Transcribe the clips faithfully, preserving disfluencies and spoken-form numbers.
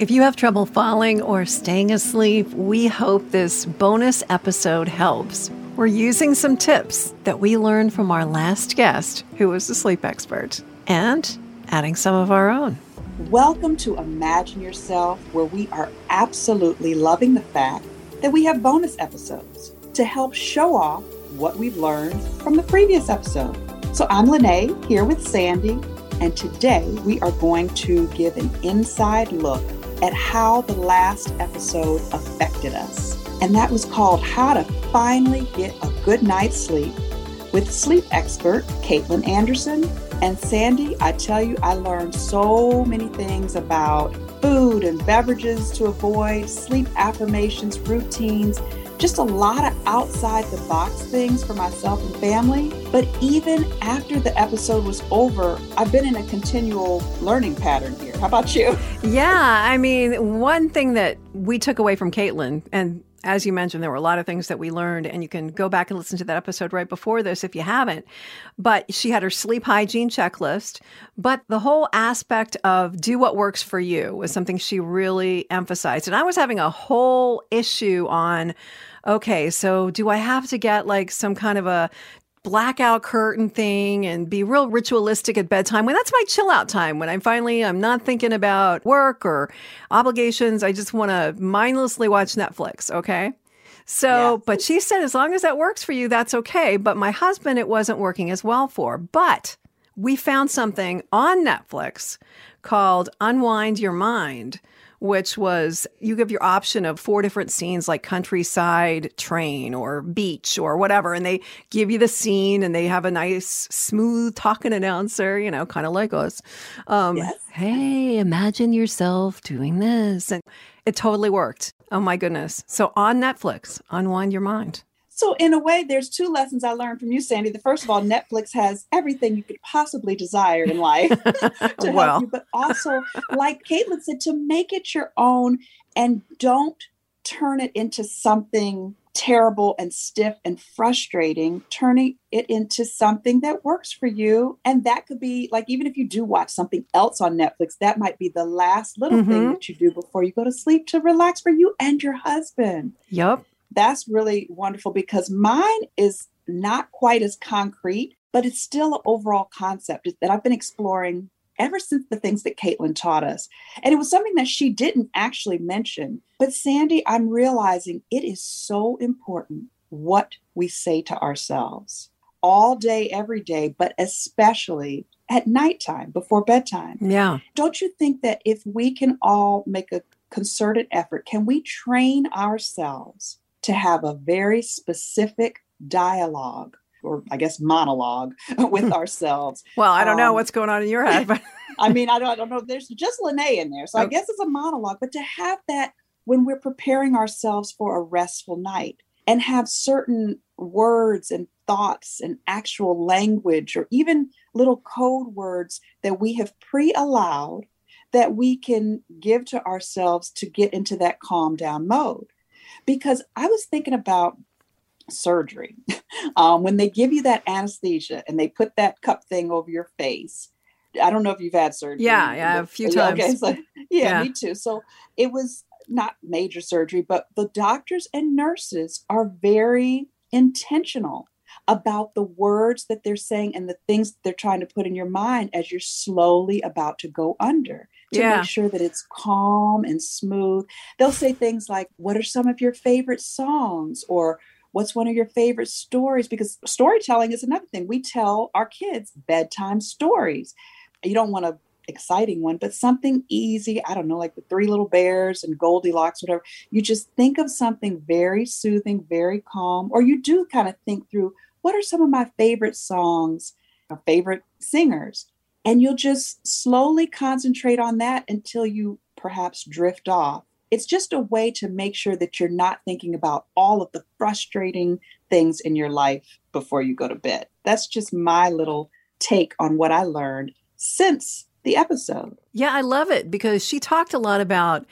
If you have trouble falling or staying asleep, we hope this bonus episode helps. We're using some tips that we learned from our last guest, who was a sleep expert, and adding some of our own. Welcome to Imagine Yourself, where we are absolutely loving the fact that we have bonus episodes to help show off what we've learned from the previous episode. So I'm Lene, here with Sandy, and today we are going to give an inside look at how the last episode affected us. And that was called How to Finally Get a Good Night's Sleep with sleep expert Caitlin Anderson. And Sandy, I tell you, I learned so many things about food and beverages to avoid, sleep affirmations, routines, just a lot of outside the box things for myself and family. But even after the episode was over, I've been in a continual learning pattern here. How about you? Yeah, I mean, one thing that we took away from Caitlin, and as you mentioned, there were a lot of things that we learned, and you can go back and listen to that episode right before this if you haven't. But she had her sleep hygiene checklist, but the whole aspect of do what works for you was something she really emphasized. And I was having a whole issue on, okay, so do I have to get like some kind of a blackout curtain thing and be real ritualistic at bedtime when that's my chill out time, when I'm finally, I'm not thinking about work or obligations. I just want to mindlessly watch Netflix. Okay. So, yeah. But she said, as long as that works for you, that's okay. But my husband, it wasn't working as well for, but we found something on Netflix called Unwind Your Mind, which was you give your option of four different scenes like countryside, train, or beach, or whatever. And they give you the scene and they have a nice, smooth talking announcer, you know, kind of like us. Um, yes. Hey, imagine yourself doing this. And it totally worked. Oh, my goodness. So on Netflix, Unwind Your Mind. So in a way, there's two lessons I learned from you, Sandy. The first of all, Netflix has everything you could possibly desire in life to well. help you, but also, like Caitlin said, to make it your own and don't turn it into something terrible and stiff and frustrating, turning it into something that works for you. And that could be like, even if you do watch something else on Netflix, that might be the last little mm-hmm. thing that you do before you go to sleep to relax for you and your husband. Yep. That's really wonderful because mine is not quite as concrete, but it's still an overall concept that I've been exploring ever since the things that Caitlin taught us. And it was something that she didn't actually mention. But Sandy, I'm realizing it is so important what we say to ourselves all day, every day, but especially at nighttime before bedtime. Yeah. Don't you think that if we can all make a concerted effort, can we train ourselves to have a very specific dialogue, or I guess monologue, with ourselves? Well, I don't um, know what's going on in your head. But I mean, I don't, I don't know. There's just Lene in there. So okay. I guess it's a monologue. But to have that when we're preparing ourselves for a restful night and have certain words and thoughts and actual language or even little code words that we have pre-allowed that we can give to ourselves to get into that calm down mode. Because I was thinking about surgery. Um, when they give you that anesthesia and they put that cup thing over your face. I don't know if you've had surgery. Yeah, yeah, a few okay, times. Okay, so, yeah, yeah, me too. So it was not major surgery, but the doctors and nurses are very intentional about the words that they're saying and the things they're trying to put in your mind as you're slowly about to go under. To yeah. make sure that it's calm and smooth. They'll say things like, what are some of your favorite songs? Or what's one of your favorite stories? Because storytelling is another thing. We tell our kids bedtime stories. You don't want an exciting one, but something easy. I don't know, like the Three Little Bears and Goldilocks, whatever. You just think of something very soothing, very calm. Or you do kind of think through, what are some of my favorite songs, my favorite singers? And you'll just slowly concentrate on that until you perhaps drift off. It's just a way to make sure that you're not thinking about all of the frustrating things in your life before you go to bed. That's just my little take on what I learned since the episode. Yeah, I love it because she talked a lot about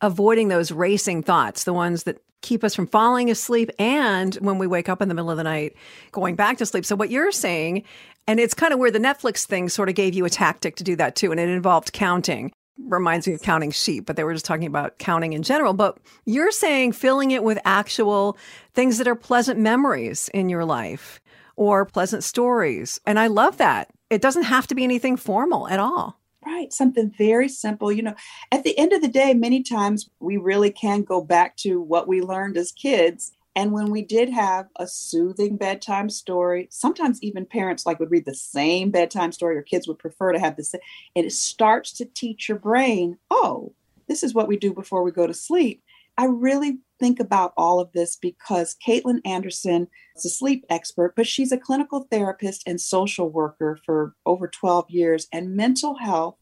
avoiding those racing thoughts, the ones that keep us from falling asleep and when we wake up in the middle of the night, going back to sleep. So what you're saying, and it's kind of where the Netflix thing sort of gave you a tactic to do that too, and it involved counting. reminds me of counting sheep, but they were just talking about counting in general. But you're saying filling it with actual things that are pleasant memories in your life or pleasant stories. And I love that. It doesn't have to be anything formal at all. Right. Something very simple. You know, at the end of the day, many times we really can go back to what we learned as kids. And when we did have a soothing bedtime story, sometimes even parents like would read the same bedtime story, or kids would prefer to have the same. And it starts to teach your brain, oh, this is what we do before we go to sleep. I really think about all of this because Caitlin Anderson is a sleep expert, but she's a clinical therapist and social worker for over twelve years. And mental health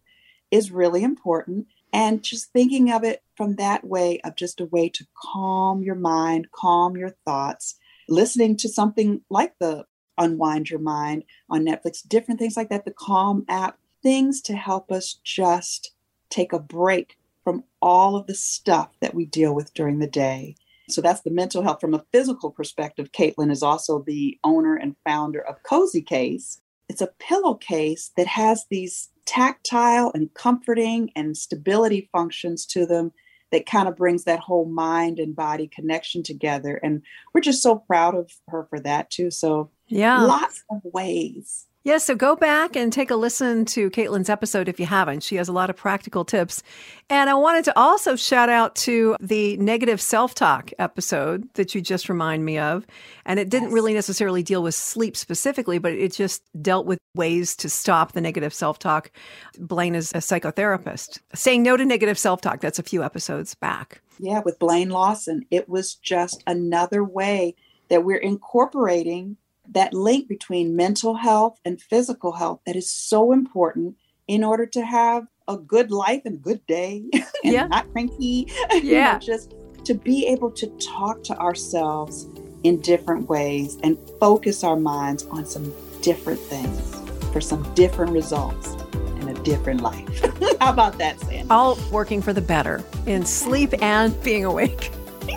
is really important. And just thinking of it from that way, of just a way to calm your mind, calm your thoughts, listening to something like the Unwind Your Mind on Netflix, different things like that, the Calm app, things to help us just take a break from all of the stuff that we deal with during the day. So that's the mental health. From a physical perspective, Caitlin is also the owner and founder of Cozy Case. It's a pillowcase that has these tactile and comforting and stability functions to them that kind of brings that whole mind and body connection together. And we're just so proud of her for that too. So yeah, lots of ways. Yeah, so go back and take a listen to Caitlin's episode if you haven't. She has a lot of practical tips. And I wanted to also shout out to the negative self-talk episode that you just remind me of. And it didn't yes. really necessarily deal with sleep specifically, but it just dealt with ways to stop the negative self-talk. Blaine is a psychotherapist. Saying no to negative self-talk, that's a few episodes back. Yeah, with Blaine Lawson. It was just another way that we're incorporating that link between mental health and physical health that is so important in order to have a good life and good day and yeah. not cranky. Yeah. You know, just to be able to talk to ourselves in different ways and focus our minds on some different things for some different results and a different life. How about that, Sandy? All working for the better in sleep and being awake.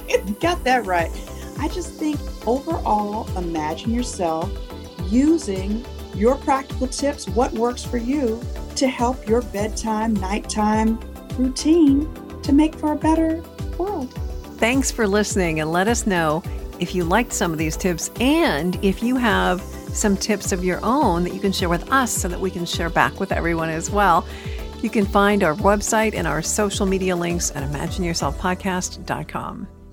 You got that right. I just think overall, imagine yourself using your practical tips, what works for you, to help your bedtime, nighttime routine to make for a better world. Thanks for listening, and let us know if you liked some of these tips and if you have some tips of your own that you can share with us so that we can share back with everyone as well. You can find our website and our social media links at imagine yourself podcast dot com.